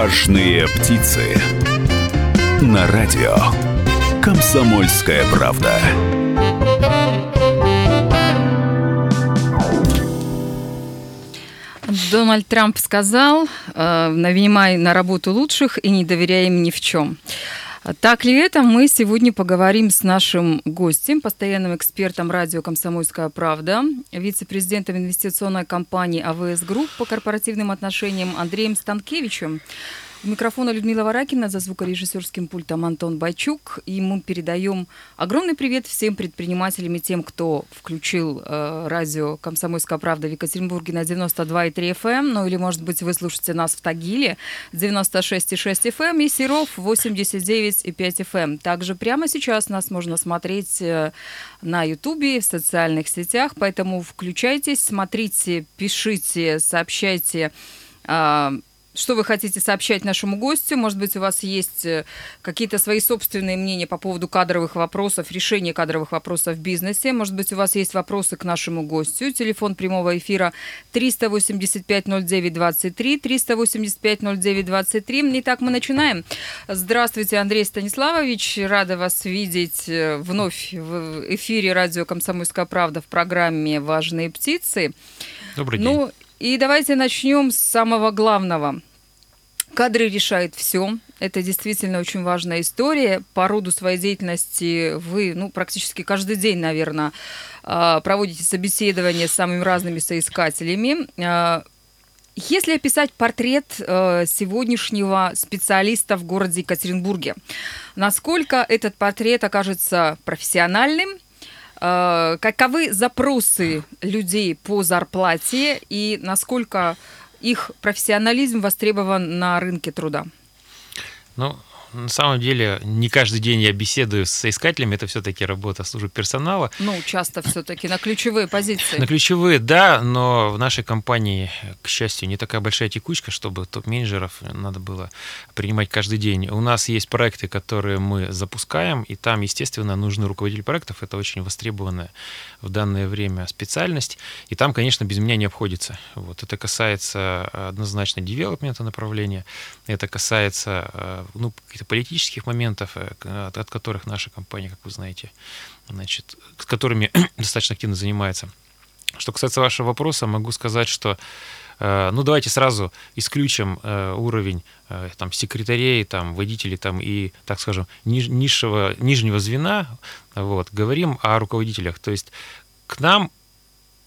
Важные птицы. На радио Комсомольская правда. Дональд Трамп сказал: «Нанимай на работу лучших и не доверяй им ни в чем». Так ли это? Мы сегодня поговорим с нашим гостем, постоянным экспертом радио «Комсомольская правда», вице-президентом инвестиционной компании AVS Group по корпоративным отношениям Андреем Станкевичем. У микрофона Людмила Варакина, за звукорежиссерским пультом Антон Байчук. И мы передаем огромный привет всем предпринимателям и тем, кто включил радио «Комсомольская правда» в Екатеринбурге на 92,3 FM. Ну или, может быть, вы слушаете нас в Тагиле 96,6 FM и Серов 89,5 FM. Также прямо сейчас нас можно смотреть на Ютубе, в социальных сетях. Поэтому включайтесь, смотрите, пишите, сообщайте, что вы хотите сообщать нашему гостю. Может быть, у вас есть какие-то свои собственные мнения по поводу кадровых вопросов, решения кадровых вопросов в бизнесе. Может быть, у вас есть вопросы к нашему гостю. Телефон прямого эфира 385-09-23, 385-09-23. Итак, мы начинаем. Здравствуйте, Андрей Станиславович. Рада вас видеть вновь в эфире радио «Комсомольская правда» в программе «Важные птицы». Добрый день. И давайте начнем с самого главного. Кадры решают все. Это действительно очень важная история. По роду своей деятельности вы, практически каждый день, наверное, проводите собеседования с самыми разными соискателями. Если описать портрет сегодняшнего специалиста в городе Екатеринбурге, насколько этот портрет окажется профессиональным? Каковы запросы людей по зарплате и насколько их профессионализм востребован на рынке труда? На самом деле, не каждый день я беседую с соискателями, это все-таки работа служб персонала. Часто все-таки на ключевые позиции. На ключевые, да, но в нашей компании, к счастью, не такая большая текучка, чтобы топ-менеджеров надо было принимать каждый день. У нас есть проекты, которые мы запускаем, и там, естественно, нужны руководители проектов, это очень востребованная в данное время специальность, и там, конечно, без меня не обходится. Это касается однозначно девелопмента направления, это касается, политических моментов, от которых наша компания, как вы знаете, с которыми достаточно активно занимается. Что касается вашего вопроса, могу сказать, что давайте сразу исключим уровень секретарей, водителей и, так скажем, нижнего звена. Говорим о руководителях. То есть к нам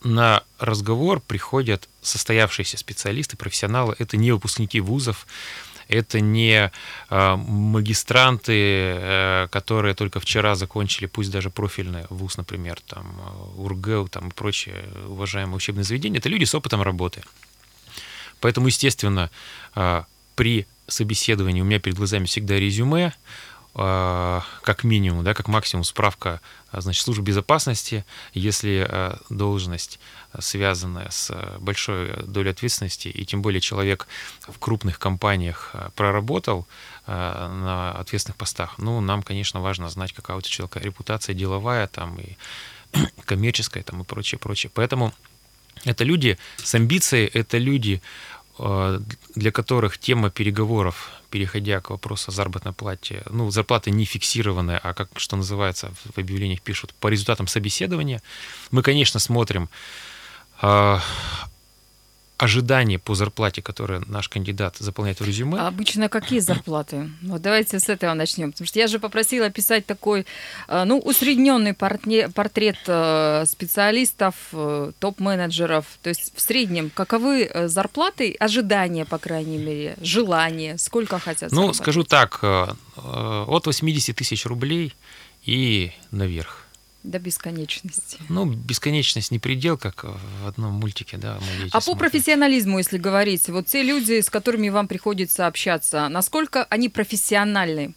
на разговор приходят состоявшиеся специалисты, профессионалы. Это не выпускники вузов, это не магистранты, которые только вчера закончили, пусть даже профильный вуз, например, УрГЭУ и прочие уважаемые учебные заведения. Это люди с опытом работы. Поэтому, естественно, при собеседовании у меня перед глазами всегда резюме, как минимум, как максимум справка, службы безопасности, если должность связанная с большой долей ответственности, и тем более человек в крупных компаниях проработал на ответственных постах, нам, конечно, важно знать, какая у этого человека репутация деловая, и коммерческая, и прочее, прочее. Поэтому это люди с амбицией, это люди, для которых тема переговоров, переходя к вопросу о заработной плате, зарплата не фиксированная, а как, что называется, в объявлениях пишут, по результатам собеседования. Мы, конечно, смотрим ожидания по зарплате, которые наш кандидат заполняет в резюме. А обычно какие зарплаты? Давайте с этого начнем. Потому что я же попросила писать такой, усредненный портрет специалистов, топ-менеджеров. То есть в среднем каковы зарплаты, ожидания, по крайней мере, желания, сколько хотят заработать? Скажу так, от 80 тысяч рублей и наверх. До бесконечности. Бесконечность не предел, как в одном мультике, да. А по профессионализму, если говорить, те люди, с которыми вам приходится общаться, насколько они профессиональны?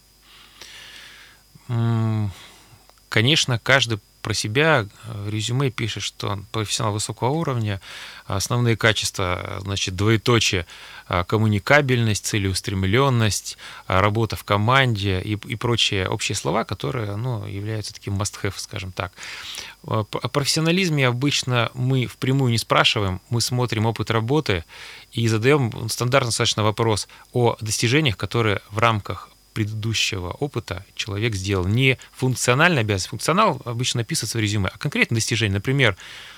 Конечно, каждый про себя резюме пишет, что он профессионал высокого уровня, основные качества, значит, двоеточие, коммуникабельность, целеустремленность, работа в команде и прочие общие слова, которые, ну, являются таким must-have, скажем так. О профессионализме обычно мы впрямую не спрашиваем, мы смотрим опыт работы и задаем стандартный достаточно вопрос о достижениях, которые в рамках предыдущего опыта человек сделал. Не функциональная обязанность. Функционал обычно описывается в резюме, а конкретное достижение. Например,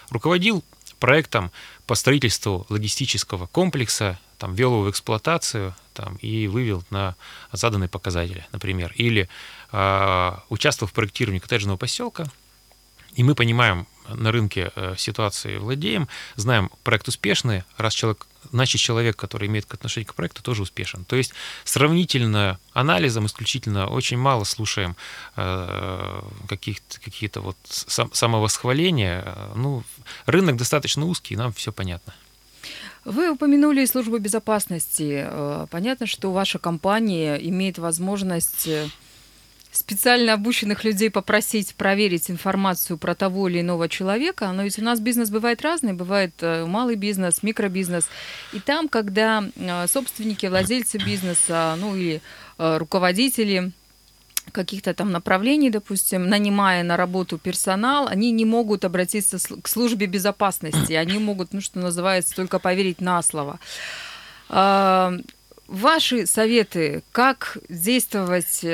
руководил проектом по строительству логистического комплекса, там, ввел его в эксплуатацию там, и вывел на заданные показатели, например. Или участвовал в проектировании коттеджного поселка. И мы понимаем на рынке ситуации, владеем, знаем, проект успешный, раз человек, значит, человек, который имеет отношение к проекту, тоже успешен. То есть сравнительно анализом исключительно очень мало слушаем какие-то вот самовосхваления. Ну, рынок достаточно узкий, нам все понятно. Вы упомянули службу безопасности. Понятно, что ваша компания имеет возможность специально обученных людей попросить проверить информацию про того или иного человека, но ведь у нас бизнес бывает разный, бывает малый бизнес, микробизнес, и там, когда собственники, владельцы бизнеса, ну или руководители каких-то там направлений, допустим, нанимая на работу персонал, они не могут обратиться к службе безопасности, они могут, ну что называется, только поверить на слово. Ваши советы, как действовать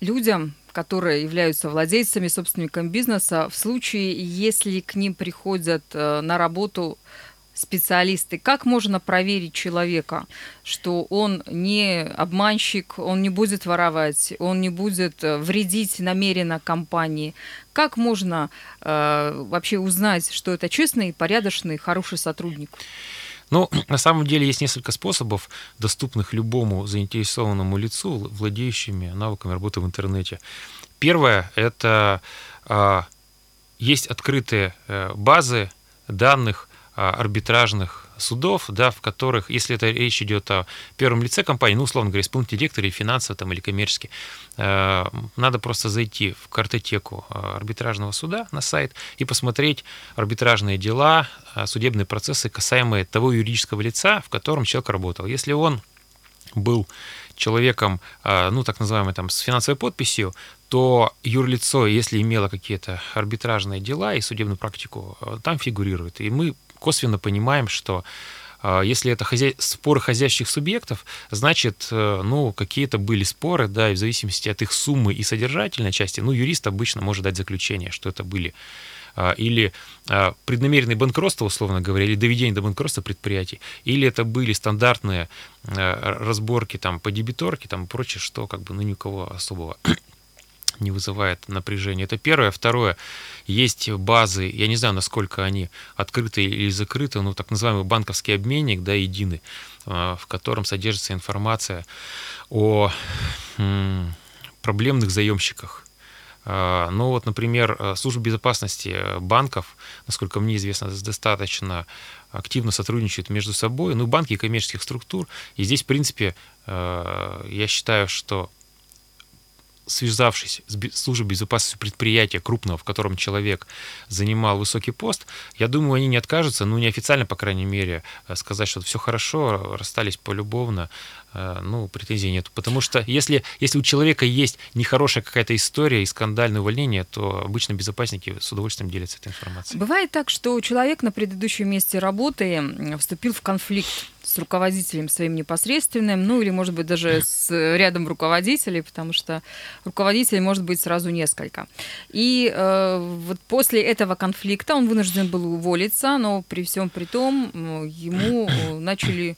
людям, которые являются владельцами, собственниками бизнеса, в случае, если к ним приходят на работу специалисты, как можно проверить человека, что он не обманщик, он не будет воровать, он не будет вредить намеренно компании? Как можно вообще узнать, что это честный, порядочный, хороший сотрудник? Ну, на самом деле есть несколько способов, доступных любому заинтересованному лицу, владеющими навыками работы в интернете. Первое – это есть открытые базы данных арбитражных судов, да, в которых, если это речь идет о первом лице компании, ну, условно говоря, исполнительный директор или финансовый там, или коммерческий, надо просто зайти в картотеку арбитражного суда на сайт и посмотреть арбитражные дела, судебные процессы, касаемые того юридического лица, в котором человек работал. Если он был человеком, ну, так называемый, там, с финансовой подписью, то юрлицо, если имело какие-то арбитражные дела и судебную практику, там фигурирует. И мы косвенно понимаем, что если это споры хозяйских субъектов, значит, ну, какие-то были споры, да, и в зависимости от их суммы и содержательной части, ну, юрист обычно может дать заключение, что это были или преднамеренное банкротство, условно говоря, или доведение до банкротства предприятий, или это были стандартные разборки там, по дебиторке там, и прочее, что как бы, ну, ни у кого особого не вызывает напряжения. Это первое. Второе. Есть базы, я не знаю, насколько они открыты или закрыты, но так называемый банковский обменник, да, единый, в котором содержится информация о проблемных заемщиках. Ну вот, например, служба безопасности банков, насколько мне известно, достаточно активно сотрудничают между собой, ну, банки и коммерческих структур. И здесь, в принципе, я считаю, что связавшись с службой безопасности предприятия крупного, в котором человек занимал высокий пост, я думаю, они не откажутся, ну, неофициально, по крайней мере, сказать, что все хорошо, расстались полюбовно, ну, претензий нет. Потому что если у человека есть нехорошая какая-то история и скандальное увольнение, то обычно безопасники с удовольствием делятся этой информацией. Бывает так, что человек на предыдущем месте работы вступил в конфликт с руководителем своим непосредственным, ну или, может быть, даже с рядом руководителей, потому что руководителей может быть сразу несколько. И вот после этого конфликта он вынужден был уволиться, но при всем при том ему начали,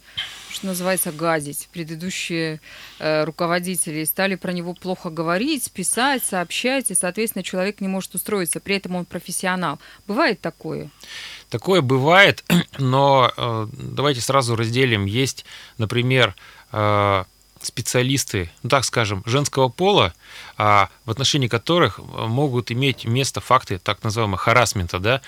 что называется, гадить. Предыдущие руководители стали про него плохо говорить, писать, сообщать, и, соответственно, человек не может устроиться. При этом он профессионал. Бывает такое? Такое бывает, но давайте сразу разделим. Есть, например, специалисты, ну, так скажем, женского пола, в отношении которых могут иметь место факты так называемого харассмента, да,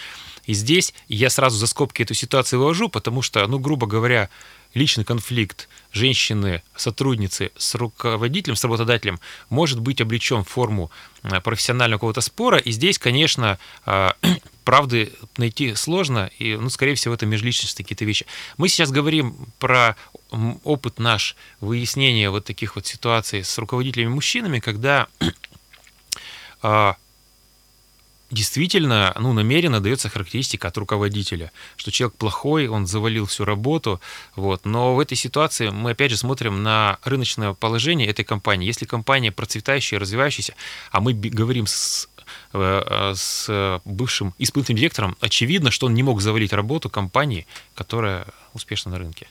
И здесь я сразу за скобки эту ситуацию вывожу, потому что, грубо говоря, личный конфликт женщины, сотрудницы с руководителем, с работодателем может быть облечен в форму профессионального какого-то спора. И здесь, конечно, правды найти сложно, и, скорее всего, это межличностные какие-то вещи. Мы сейчас говорим про опыт наш выяснения вот таких вот ситуаций с руководителями-мужчинами, когда действительно, намеренно дается характеристика от руководителя, что человек плохой, он завалил всю работу, Но в этой ситуации мы опять же смотрим на рыночное положение этой компании. Если компания процветающая, развивающаяся, а мы говорим с бывшим исполнительным директором, очевидно, что он не мог завалить работу компании, которая успешна на рынке.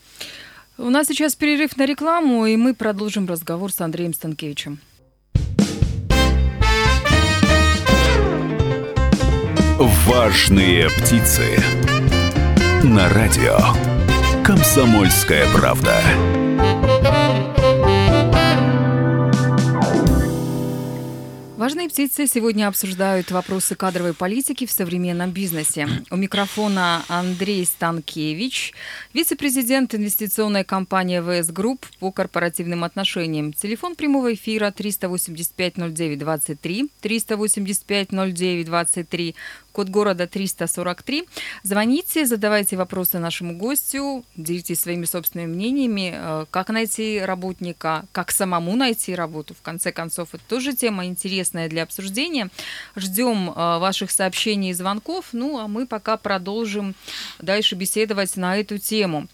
У нас сейчас перерыв на рекламу, и мы продолжим разговор с Андреем Станкевичем. Важные птицы. На радио «Комсомольская правда». Важные птицы сегодня обсуждают вопросы кадровой политики в современном бизнесе. У микрофона Андрей Станкевич, вице-президент инвестиционной компании AVS Group по корпоративным отношениям. Телефон прямого эфира 385-09-23, 385-09-23, код города 343. Звоните, задавайте вопросы нашему гостю, делитесь своими собственными мнениями, как найти работника, как самому найти работу. В конце концов, это тоже тема интересная для обсуждения. Ждем ваших сообщений и звонков. А мы пока продолжим дальше беседовать на эту тему.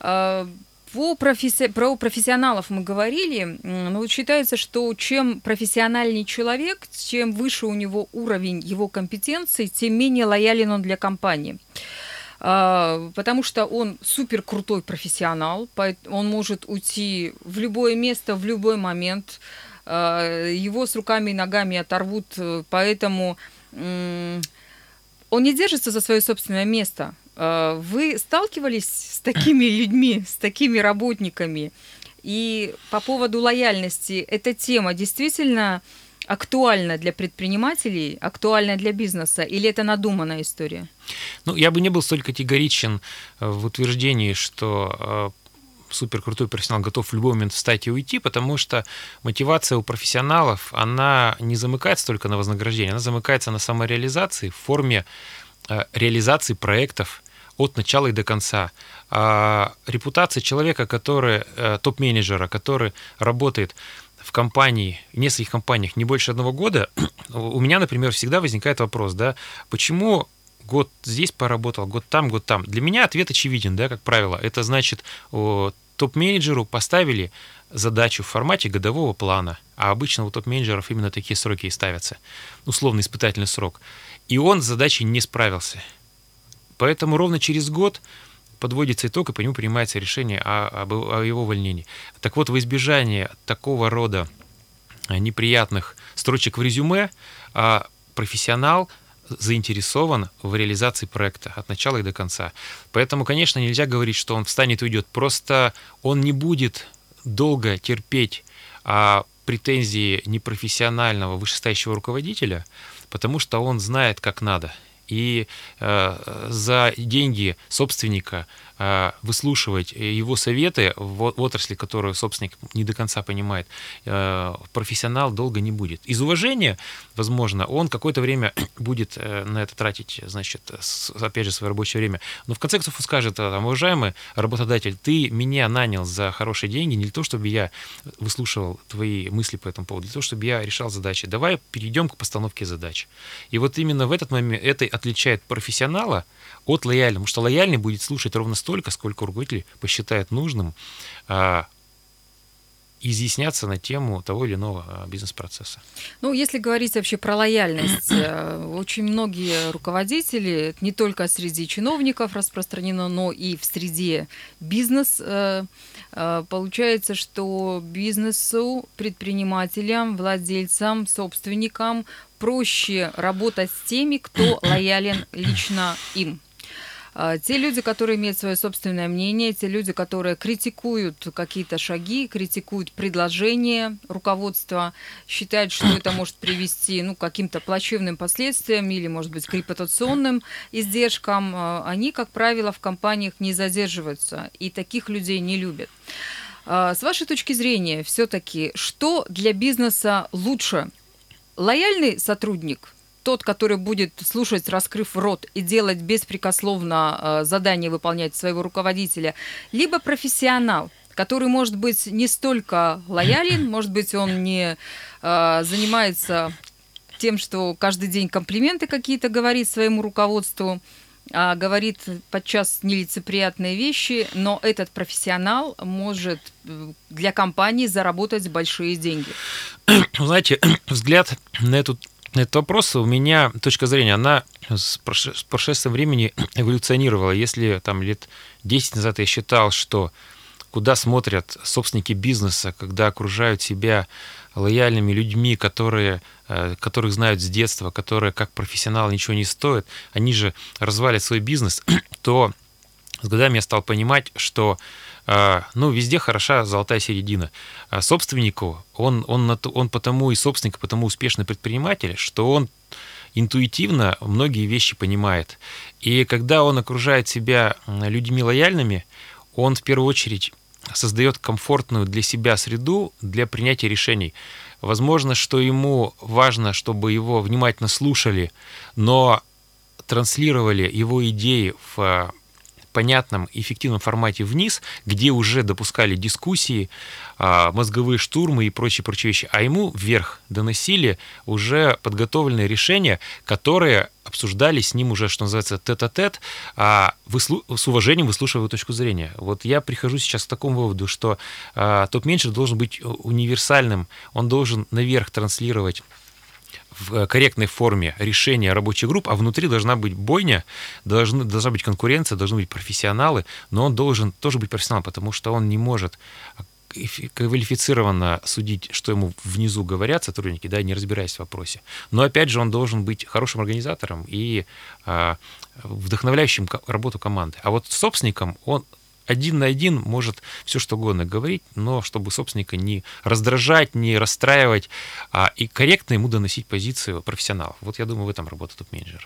Про профессионалов мы говорили. Считается, что чем профессиональнее человек, чем выше у него уровень его компетенции, тем менее лоялен он для компании. Потому что он супер крутой профессионал, он может уйти в любое место, в любой момент, его с руками и ногами оторвут, поэтому он не держится за свое собственное место. Вы сталкивались с такими людьми, с такими работниками? И по поводу лояльности, эта тема действительно актуальна для предпринимателей, актуальна для бизнеса, или это надуманная история? Я бы не был столь категоричен в утверждении, что суперкрутой профессионал готов в любой момент встать и уйти, потому что мотивация у профессионалов, она не замыкается только на вознаграждении, она замыкается на самореализации в форме реализации проектов от начала и до конца. Репутация человека, который топ-менеджера, который работает в компании, в нескольких компаниях не больше одного года, у меня, например, всегда возникает вопрос, почему год здесь поработал, год там. Для меня ответ очевиден, как правило. Это значит, топ-менеджеру поставили задачу в формате годового плана, а обычно у топ-менеджеров именно такие сроки и ставятся, условный испытательный срок. И он с задачей не справился. Поэтому ровно через год подводится итог, и по нему принимается решение о его увольнении. Так вот, во избежание такого рода неприятных строчек в резюме, профессионал заинтересован в реализации проекта от начала и до конца. Поэтому, конечно, нельзя говорить, что он встанет и уйдет. Просто он не будет долго терпеть претензии непрофессионального вышестоящего руководителя, потому что он знает, как надо. И за деньги собственника выслушивать его советы в отрасли, которую собственник не до конца понимает, профессионал долго не будет. Из уважения, возможно, он какое-то время будет на это тратить, опять же, свое рабочее время. Но в конце концов он скажет: уважаемый работодатель, ты меня нанял за хорошие деньги не для того, чтобы я выслушивал твои мысли по этому поводу, для того, чтобы я решал задачи. Давай перейдем к постановке задач. И вот именно в этот момент это отличает профессионала от лояльного, потому что лояльный будет слушать ровно столько, сколько руководитель посчитает нужным изъясняться на тему того или иного бизнес-процесса. Если говорить вообще про лояльность, очень многие руководители, не только среди чиновников распространено, но и в среде бизнеса, получается, что бизнесу, предпринимателям, владельцам, собственникам проще работать с теми, кто лоялен лично им. Те люди, которые имеют свое собственное мнение, те люди, которые критикуют какие-то шаги, критикуют предложения руководства, считают, что это может привести к каким-то плачевным последствиям или, может быть, к репутационным издержкам, они, как правило, в компаниях не задерживаются, и таких людей не любят. С вашей точки зрения, все-таки, что для бизнеса лучше? Лояльный сотрудник, тот, который будет слушать, раскрыв рот, и делать беспрекословно задание выполнять своего руководителя, либо профессионал, который, может быть, не столько лоялен, может быть, он не занимается тем, что каждый день комплименты какие-то говорит своему руководству, говорит подчас нелицеприятные вещи, но этот профессионал может для компании заработать большие деньги. Знаете, взгляд на этот вопрос у меня, точка зрения, она с прошествием времени эволюционировала. Если там лет 10 назад я считал, что куда смотрят собственники бизнеса, когда окружают себя лояльными людьми, которых знают с детства, которые как профессионалы ничего не стоят, они же развалят свой бизнес, то с годами я стал понимать, что везде хороша золотая середина. А собственнику, он потому и собственник, потому успешный предприниматель, что он интуитивно многие вещи понимает. И когда он окружает себя людьми лояльными, он в первую очередь создает комфортную для себя среду для принятия решений. Возможно, что ему важно, чтобы его внимательно слушали, но транслировали его идеи в понятном и эффективном формате вниз, где уже допускали дискуссии, мозговые штурмы и прочие вещи. А ему вверх доносили уже подготовленные решения, которые обсуждали с ним уже, что называется, тет-а-тет, с уважением выслушивая его точку зрения. Вот я прихожу сейчас к такому выводу, что топ-менеджер должен быть универсальным, он должен наверх транслировать в корректной форме решения рабочих групп, а внутри должна быть бойня, должна быть конкуренция, должны быть профессионалы, но он должен тоже быть профессионалом, потому что он не может квалифицированно судить, что ему внизу говорят сотрудники, да, не разбираясь в вопросе. Но, опять же, он должен быть хорошим организатором и вдохновляющим работу команды. А вот собственником он один на один может все что угодно говорить, но чтобы собственника не раздражать, не расстраивать, и корректно ему доносить позицию профессионалов. Вот я думаю, в этом работа топ-менеджера.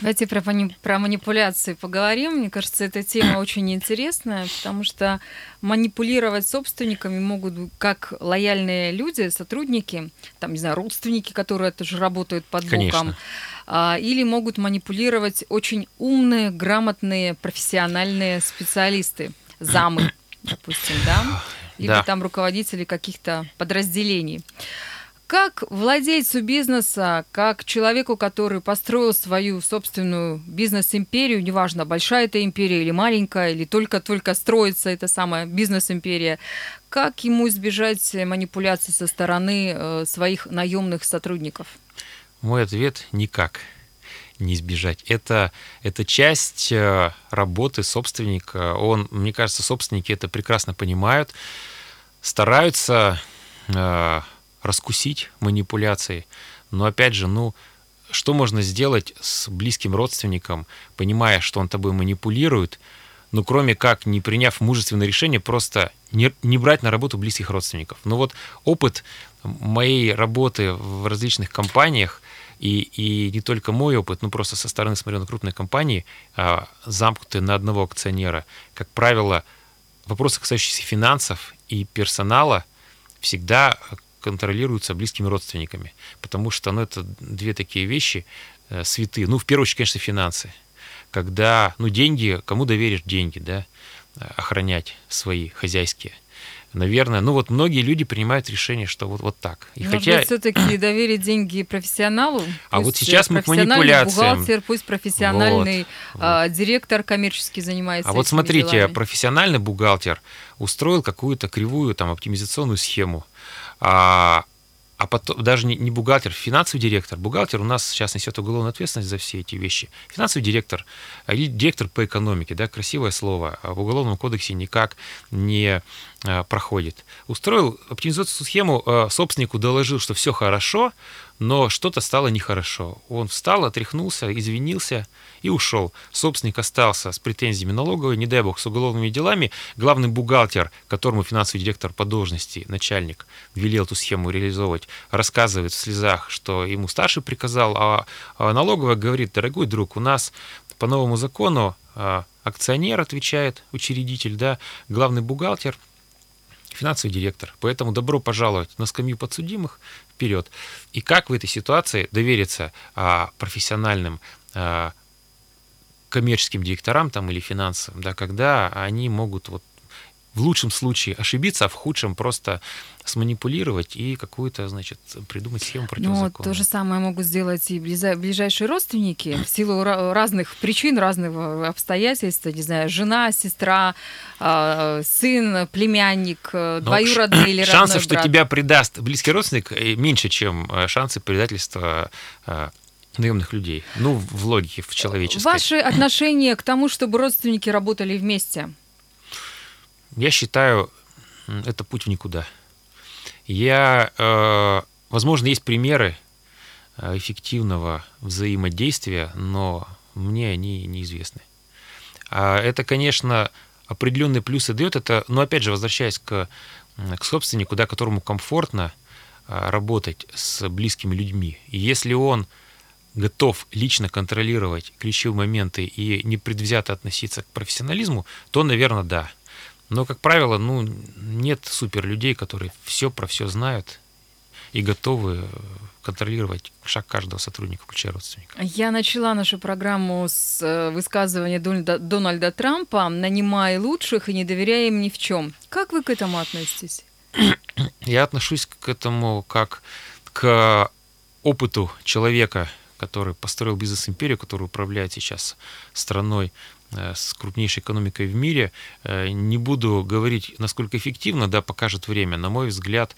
Давайте про манипуляции поговорим. Мне кажется, эта тема очень интересная, потому что манипулировать собственниками могут как лояльные люди, сотрудники, там, не знаю, родственники, которые тоже работают под боком. Конечно. Или могут манипулировать очень умные, грамотные, профессиональные специалисты, замы, допустим, да? Или там руководители каких-то подразделений. Как владельцу бизнеса, как человеку, который построил свою собственную бизнес-империю, неважно, большая это империя или маленькая, или только-только строится эта самая бизнес-империя, как ему избежать манипуляций со стороны своих наемных сотрудников? Мой ответ – никак не избежать. Это часть работы собственника. Мне кажется, собственники это прекрасно понимают, стараются раскусить манипуляции. Но опять же, что можно сделать с близким родственником, понимая, что он тобой манипулирует, кроме как, не приняв мужественное решение, просто не брать на работу близких родственников. Вот опыт моей работы в различных компаниях, и не только мой опыт, просто со стороны смотрю на крупные компании, замкнутые на одного акционера, как правило, вопросы, касающиеся финансов и персонала, всегда контролируются близкими родственниками, потому что это две такие вещи святые. В первую очередь, конечно, финансы. Когда, деньги, кому доверишь деньги, да, охранять свои хозяйские. Наверное, многие люди принимают решение, что вот так. И может быть, все-таки доверить деньги профессионалу? А вот сейчас мы к манипуляциям. Профессиональный бухгалтер, пусть профессиональный директор коммерческий занимается этими делами. А вот смотрите, профессиональный бухгалтер устроил какую-то кривую оптимизационную схему, а потом даже не бухгалтер, финансовый директор. Бухгалтер у нас сейчас несет уголовную ответственность за все эти вещи. Финансовый директор, директор по экономике, да, красивое слово. В Уголовном кодексе никак не проходит. Устроил оптимизационную схему, собственнику доложил, что все хорошо, но что-то стало нехорошо. Он встал, отряхнулся, извинился и ушел. Собственник остался с претензиями налоговой, не дай бог, с уголовными делами. Главный бухгалтер, которому финансовый директор по должности, начальник, велел эту схему реализовывать, рассказывает в слезах, что ему старший приказал, а налоговая говорит: дорогой друг, у нас по новому закону акционер отвечает, учредитель, да, главный бухгалтер, финансовый директор. Поэтому добро пожаловать на скамью подсудимых, вперед. И как в этой ситуации довериться профессиональным коммерческим директорам там, или финансовым, да, когда они могут вот, в лучшем случае ошибиться, а в худшем просто сманипулировать и какую-то, значит, придумать схему противозаконную. Ну, то же самое могут сделать и ближайшие родственники в силу разных причин, разных обстоятельств. Не знаю, жена, сестра, сын, племянник, двоюродный или родной брат. Шансов, что тебя предаст близкий родственник, меньше, чем шансы предательства наемных людей. Ну, в логике, в человеческой. Ваши отношения к тому, чтобы родственники работали вместе? Я считаю, это путь в никуда. Возможно, есть примеры эффективного взаимодействия, но мне они неизвестны. Это, конечно, определенные плюсы дает. Но опять же, возвращаясь к собственнику, да, которому комфортно работать с близкими людьми. И если он готов лично контролировать ключевые моменты и непредвзято относиться к профессионализму, то, наверное, да. Но, как правило, нет суперлюдей, которые все про все знают и готовы контролировать шаг каждого сотрудника, включая родственника. Я начала нашу программу с высказывания Дональда Трампа: «Нанимай лучших и не доверяй им ни в чем». Как вы к этому относитесь? Я отношусь к этому как к опыту человека, который построил бизнес-империю, который управляет сейчас страной, с крупнейшей экономикой в мире. Не буду говорить, насколько эффективно, да, покажет время. На мой взгляд,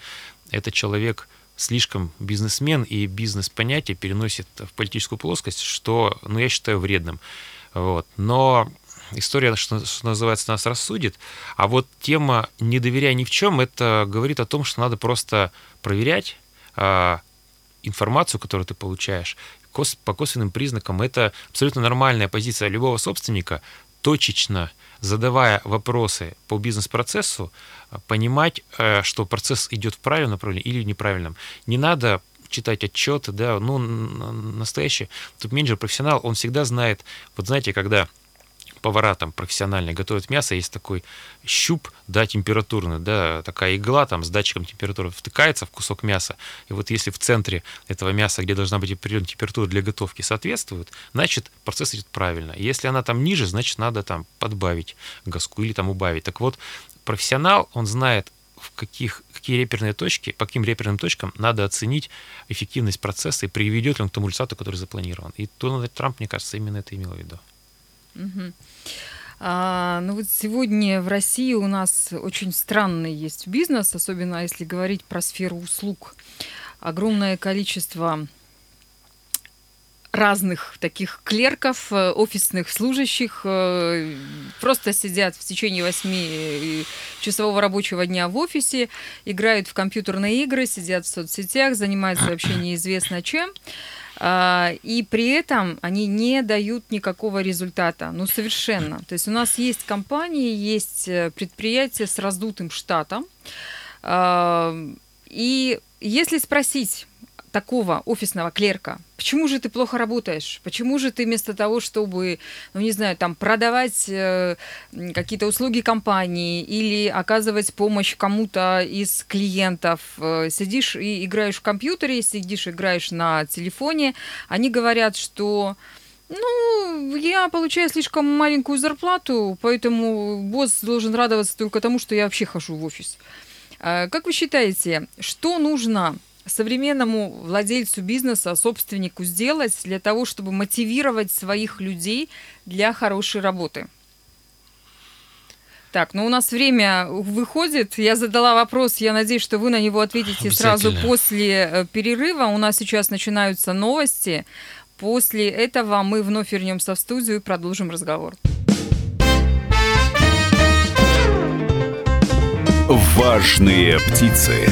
этот человек слишком бизнесмен, и бизнес-понятие переносит в политическую плоскость, что, я считаю, вредным. Вот. Но история, что называется, нас рассудит. А вот тема «не доверяй ни в чем» — это говорит о том, что надо просто проверять информацию, которую ты получаешь, по косвенным признакам. Это абсолютно нормальная позиция любого собственника, точечно задавая вопросы по бизнес-процессу, понимать, что процесс идет в правильном направлении или в неправильном. Не надо читать отчеты, да, настоящий топ-менеджер, профессионал, он всегда знает, вот знаете, когда повара там профессионально готовят мясо, есть такой щуп, да, температурный, да, такая игла там с датчиком температуры втыкается в кусок мяса, и вот если в центре этого мяса, где должна быть определенная температура для готовки, соответствует, значит, процесс идет правильно. Если она там ниже, значит, надо там подбавить газку или там убавить. Так вот, профессионал, он знает, какие реперные точки, по каким реперным точкам надо оценить эффективность процесса и приведет ли он к тому результату, который запланирован. И Дональд Трамп, мне кажется, именно это имел в виду. Угу. Вот сегодня в России у нас очень странный есть бизнес, особенно если говорить про сферу услуг. Огромное количество разных таких клерков, офисных служащих просто сидят в течение 8-часового рабочего дня в офисе, играют в компьютерные игры, сидят в соцсетях, занимаются вообще неизвестно чем. И при этом они не дают никакого результата, совершенно. То есть у нас есть компании, есть предприятия с раздутым штатом. И если спросить такого офисного клерка: почему же ты плохо работаешь? Почему же ты вместо того, чтобы, продавать какие-то услуги компании или оказывать помощь кому-то из клиентов, сидишь и играешь в компьютере, сидишь, играешь на телефоне? Они говорят, что я получаю слишком маленькую зарплату, поэтому босс должен радоваться только тому, что я вообще хожу в офис. Как вы считаете, что нужно современному владельцу бизнеса, собственнику сделать для того, чтобы мотивировать своих людей для хорошей работы? Так, у нас время выходит. Я задала вопрос, я надеюсь, что вы на него ответите сразу после перерыва. У нас сейчас начинаются новости. После этого мы вновь вернемся в студию и продолжим разговор. «Важные птицы»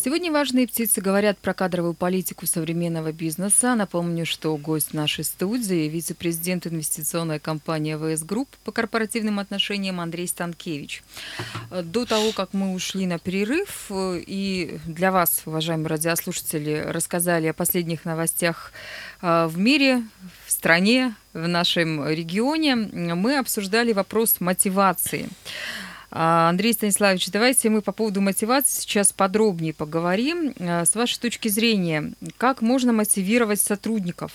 Сегодня «Важные птицы» говорят про кадровую политику современного бизнеса. Напомню, что гость нашей студии – вице-президент инвестиционной компании AVS Group по корпоративным отношениям Андрей Станкевич. До того, как мы ушли на перерыв, и для вас, уважаемые радиослушатели, рассказали о последних новостях в мире, в стране, в нашем регионе, мы обсуждали вопрос мотивации. Андрей Станиславович, давайте мы по поводу мотивации сейчас подробнее поговорим. С вашей точки зрения, как можно мотивировать сотрудников?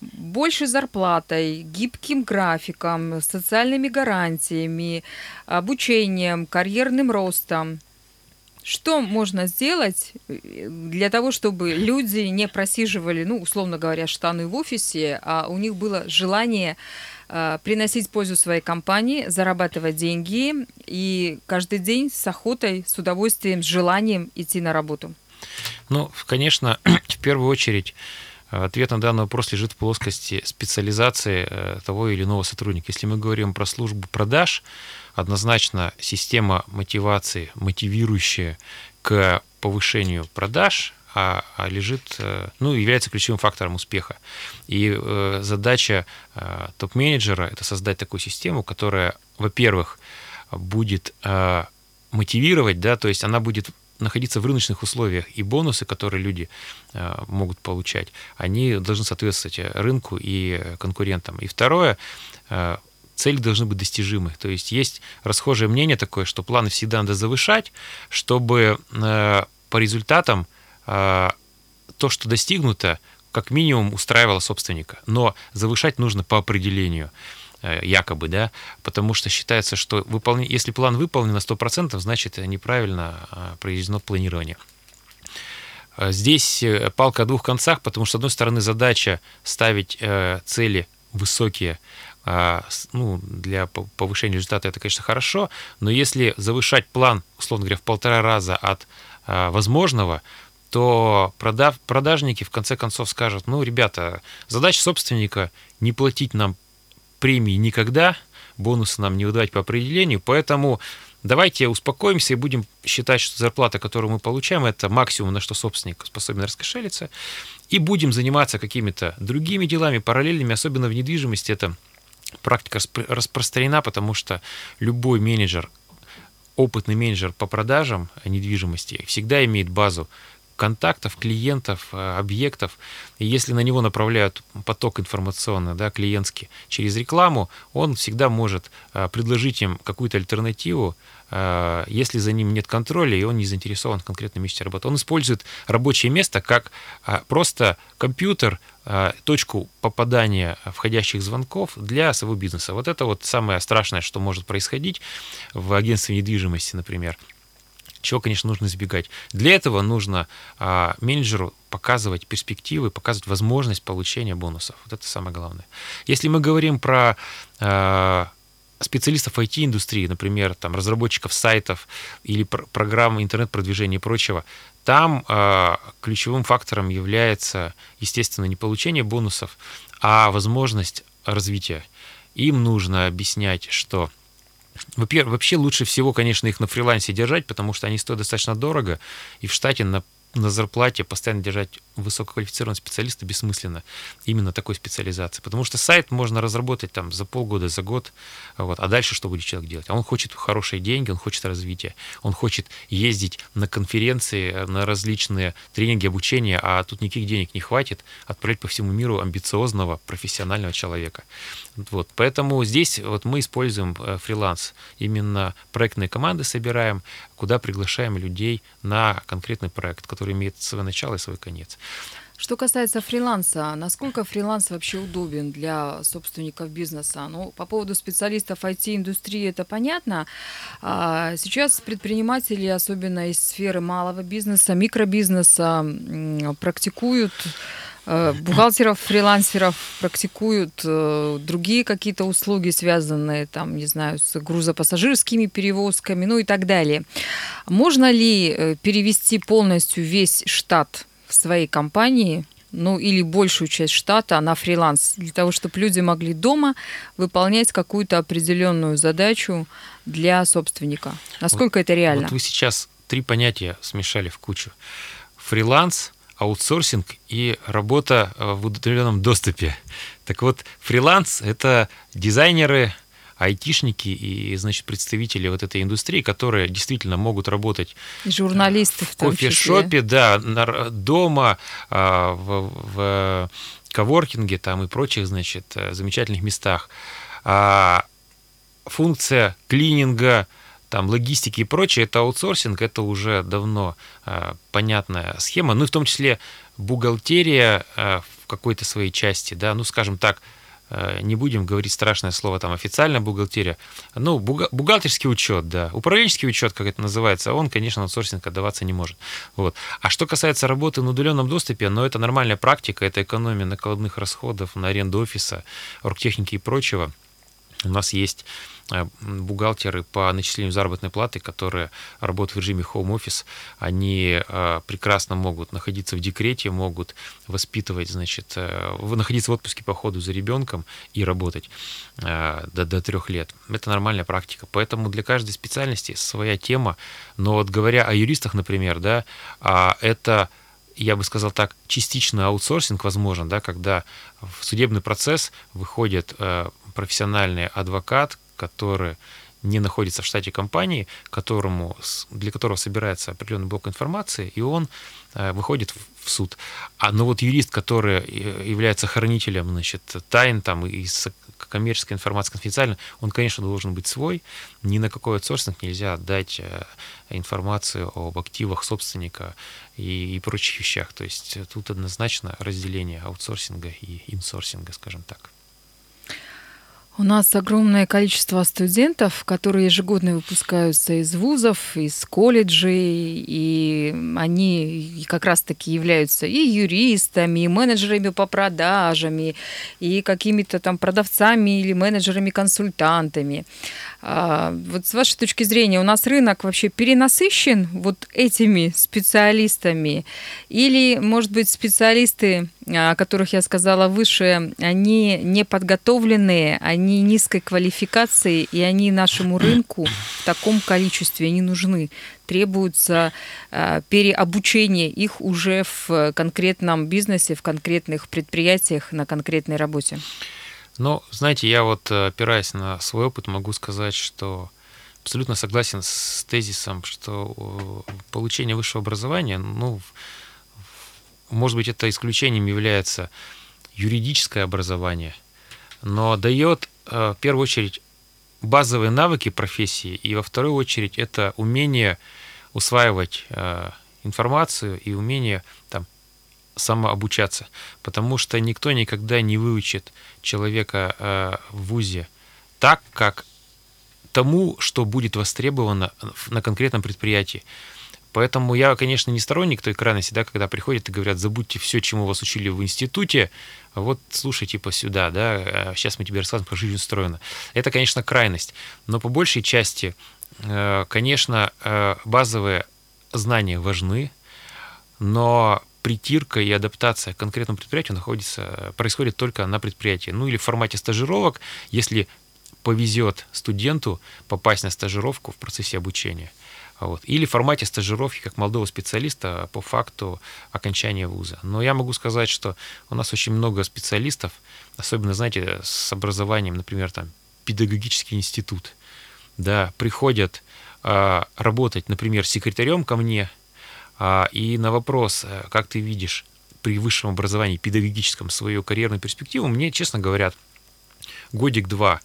Большей зарплатой, гибким графиком, социальными гарантиями, обучением, карьерным ростом? Что можно сделать для того, чтобы люди не просиживали, условно говоря, штаны в офисе, а у них было желание приносить пользу своей компании, зарабатывать деньги и каждый день с охотой, с удовольствием, с желанием идти на работу? Конечно, в первую очередь ответ на данный вопрос лежит в плоскости специализации того или иного сотрудника. Если мы говорим про службу продаж, однозначно система мотивации, мотивирующая к повышению продаж, является ключевым фактором успеха. И задача топ-менеджера – это создать такую систему, которая, во-первых, будет мотивировать, то есть она будет находиться в рыночных условиях, и бонусы, которые люди могут получать, они должны соответствовать рынку и конкурентам. И второе – цели должны быть достижимы. То есть расхожее мнение такое, что планы всегда надо завышать, чтобы по результатам то, что достигнуто, как минимум устраивало собственника. Но завышать нужно по определению, якобы, потому что считается, что если план выполнен на 100%, значит, неправильно произведено планирование. Здесь палка о двух концах, потому что, с одной стороны, задача ставить цели высокие, для повышения результата это, конечно, хорошо, но если завышать план, условно говоря, в 1,5 раза от возможного, то продажники в конце концов скажут: ребята, задача собственника не платить нам премии никогда, бонусы нам не выдавать по определению, поэтому давайте успокоимся и будем считать, что зарплата, которую мы получаем, это максимум, на что собственник способен раскошелиться, и будем заниматься какими-то другими делами, параллельными, особенно в недвижимости. Это практика распространена, потому что любой менеджер, опытный менеджер по продажам недвижимости всегда имеет базу контактов, клиентов, объектов. И если на него направляют поток информационный, клиентский, через рекламу, он всегда может предложить им какую-то альтернативу, если за ним нет контроля, и он не заинтересован в конкретном месте работы. Он использует рабочее место как просто компьютер, точку попадания входящих звонков для своего бизнеса. Вот это самое страшное, что может происходить в агентстве недвижимости, например. Чего, конечно, нужно избегать. Для этого нужно менеджеру показывать перспективы, показывать возможность получения бонусов. Вот это самое главное. Если мы говорим про специалистов IT-индустрии, например, разработчиков сайтов или программ интернет-продвижения и прочего, там ключевым фактором является, естественно, не получение бонусов, а возможность развития. Им нужно объяснять, что во-первых, вообще лучше всего, конечно, их на фрилансе держать, потому что они стоят достаточно дорого, и в штате на зарплате постоянно держать высококвалифицированного специалиста бессмысленно, именно такой специализации. Потому что сайт можно разработать за полгода, за год, а дальше что будет человек делать? А он хочет хорошие деньги, он хочет развития, он хочет ездить на конференции, на различные тренинги, обучения, а тут никаких денег не хватит отправлять по всему миру амбициозного, профессионального человека. Поэтому здесь мы используем фриланс. Именно проектные команды собираем, куда приглашаем людей на конкретный проект, который имеет свое начало и свой конец. Что касается фриланса, насколько фриланс вообще удобен для собственников бизнеса? По поводу специалистов IT-индустрии это понятно. Сейчас предприниматели, особенно из сферы малого бизнеса, микробизнеса, практикуют бухгалтеров, фрилансеров, практикуют другие какие-то услуги, связанные, с грузопассажирскими перевозками, и так далее. Можно ли перевести полностью весь штат в своей компании ну или большую часть штата, она фриланс, для того, чтобы люди могли дома выполнять какую-то определенную задачу для собственника. Насколько это реально? Вот вы сейчас три понятия смешали в кучу. Фриланс, аутсорсинг и работа в удаленном доступе. Так вот, фриланс – это дизайнеры, айтишники и, значит, представители вот этой индустрии, которые действительно могут работать журналисты в кофешопе, да, дома, в коворкинге там и прочих, значит, замечательных местах. Функция клининга, там, логистики и прочее, это аутсорсинг, это уже давно понятная схема, ну и в том числе бухгалтерия в какой-то своей части, да, ну, скажем так, не будем говорить страшное слово, там, официальная бухгалтерия, ну, бухгалтерский учет, да, управленческий учет, как это называется, он, конечно, аутсорсинг отдаваться не может. Вот. А что касается работы на удаленном доступе, ну, это нормальная практика, это экономия накладных расходов на аренду офиса, оргтехники и прочего. У нас есть бухгалтеры по начислению заработной платы, которые работают в режиме home-офис, они прекрасно могут находиться в декрете, могут воспитывать, значит, находиться в отпуске по ходу за ребенком и работать до 3 лет. Это нормальная практика. Поэтому для каждой специальности своя тема. Но вот говоря о юристах, например, да, это, я бы сказал так, частично аутсорсинг возможен, да, когда в судебный процесс выходит профессиональный адвокат, который не находится в штате компании, для которого собирается определенный блок информации, и он выходит в суд. Но вот юрист, который является хранителем, значит, тайн там, и коммерческой информации конфиденциально, он, конечно, должен быть свой. Ни на какой аутсорсинг нельзя отдать информацию об активах собственника и прочих вещах. То есть тут однозначно разделение аутсорсинга и инсорсинга, скажем так. У нас огромное количество студентов, которые ежегодно выпускаются из вузов, из колледжей, и они как раз-таки являются и юристами, и менеджерами по продажам, и какими-то там продавцами или менеджерами-консультантами. Вот с вашей точки зрения, у нас рынок вообще перенасыщен вот этими специалистами? Или, может быть, специалисты, о которых я сказала выше, они не подготовленные, они низкой квалификации, и они нашему рынку в таком количестве не нужны. Требуется переобучение их уже в конкретном бизнесе, в конкретных предприятиях, на конкретной работе. Ну, знаете, я вот, опираясь на свой опыт, могу сказать, что абсолютно согласен с тезисом, что получение высшего образования, ну, может быть, это исключением является юридическое образование, но дает, в первую очередь, базовые навыки профессии, и во вторую очередь это умение усваивать информацию и умение там самообучаться, потому что никто никогда не выучит человека в вузе так, как тому, что будет востребовано на конкретном предприятии. Поэтому я, конечно, не сторонник той крайности, да, когда приходят и говорят, забудьте все, чему вас учили в институте, вот слушай, типа, сюда, да, сейчас мы тебе расскажем, как жизнь устроена. Это, конечно, крайность, но по большей части, конечно, базовые знания важны, но притирка и адаптация к конкретному предприятию происходит только на предприятии. Ну или в формате стажировок, если повезет студенту попасть на стажировку в процессе обучения. Вот. Или в формате стажировки как молодого специалиста по факту окончания вуза. Но я могу сказать, что у нас очень много специалистов, особенно, знаете, с образованием, например, там, педагогический институт, да, приходят работать, например, секретарем ко мне, и на вопрос, как ты видишь при высшем образовании педагогическом свою карьерную перспективу, мне, честно говорят, 1-2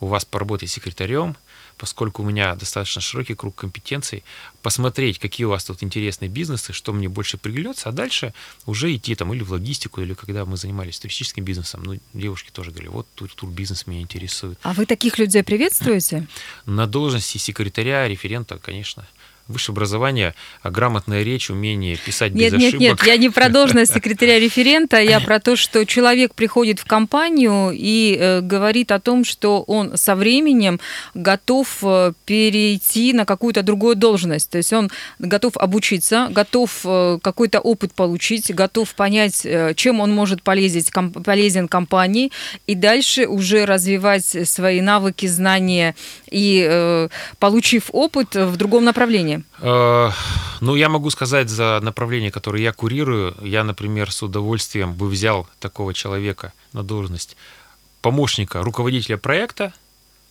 у вас поработать секретарем, поскольку у меня достаточно широкий круг компетенций, посмотреть, какие у вас тут интересные бизнесы, что мне больше приглянется, а дальше уже идти там или в логистику, или когда мы занимались туристическим бизнесом, ну, девушки тоже говорили, вот турбизнес меня интересует. А вы таких людей приветствуете? На должности секретаря, референта, конечно. высшее образование, грамотная речь, умение писать без ошибок. Нет, я не про должность секретаря-референта, я про то, что человек приходит в компанию и говорит о том, что он со временем готов перейти на какую-то другую должность. То есть он готов обучиться, готов какой-то опыт получить, готов понять, чем он может полезен компании, и дальше уже развивать свои навыки, знания и, получив опыт в другом направлении. Ну, я могу сказать за направление, которое я курирую. Я, например, с удовольствием бы взял такого человека на должность помощника руководителя проекта,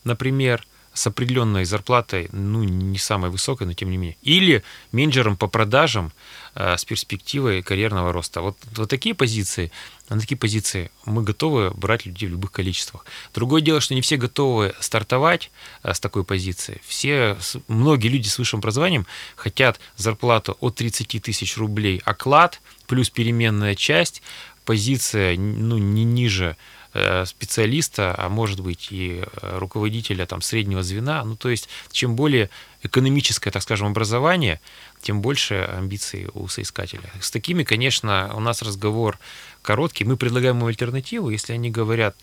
например, с определенной зарплатой, ну, не самой высокой, но тем не менее. Или менеджером по продажам с перспективой карьерного роста. Вот такие позиции, на такие позиции мы готовы брать людей в любых количествах. Другое дело, что не все готовы стартовать с такой позиции. Многие люди с высшим образованием хотят зарплату от 30 тысяч рублей оклад, плюс переменная часть, позиция, ну, не ниже специалиста, а может быть и руководителя там среднего звена. Ну, то есть, чем более экономическое, так скажем, образование, тем больше амбиций у соискателя. С такими, конечно, у нас разговор короткий. Мы предлагаем им альтернативу. Если они говорят: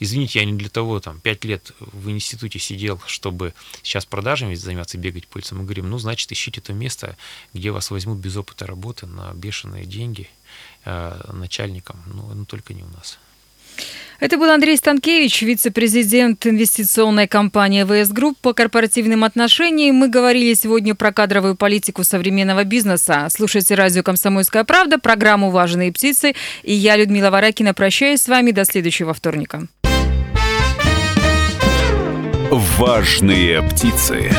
извините, я не для того там 5 лет в институте сидел, чтобы сейчас продажами заниматься, бегать по улицам, мы говорим: ну, значит, ищите то место, где вас возьмут без опыта работы на бешеные деньги начальником. Ну, только не у нас. Это был Андрей Станкевич, вице-президент инвестиционной компании AVS Group по корпоративным отношениям. Мы говорили сегодня про кадровую политику современного бизнеса. Слушайте радио «Комсомольская правда», программу «Важные птицы». И я, Людмила Варакина, прощаюсь с вами до следующего вторника. «Важные птицы».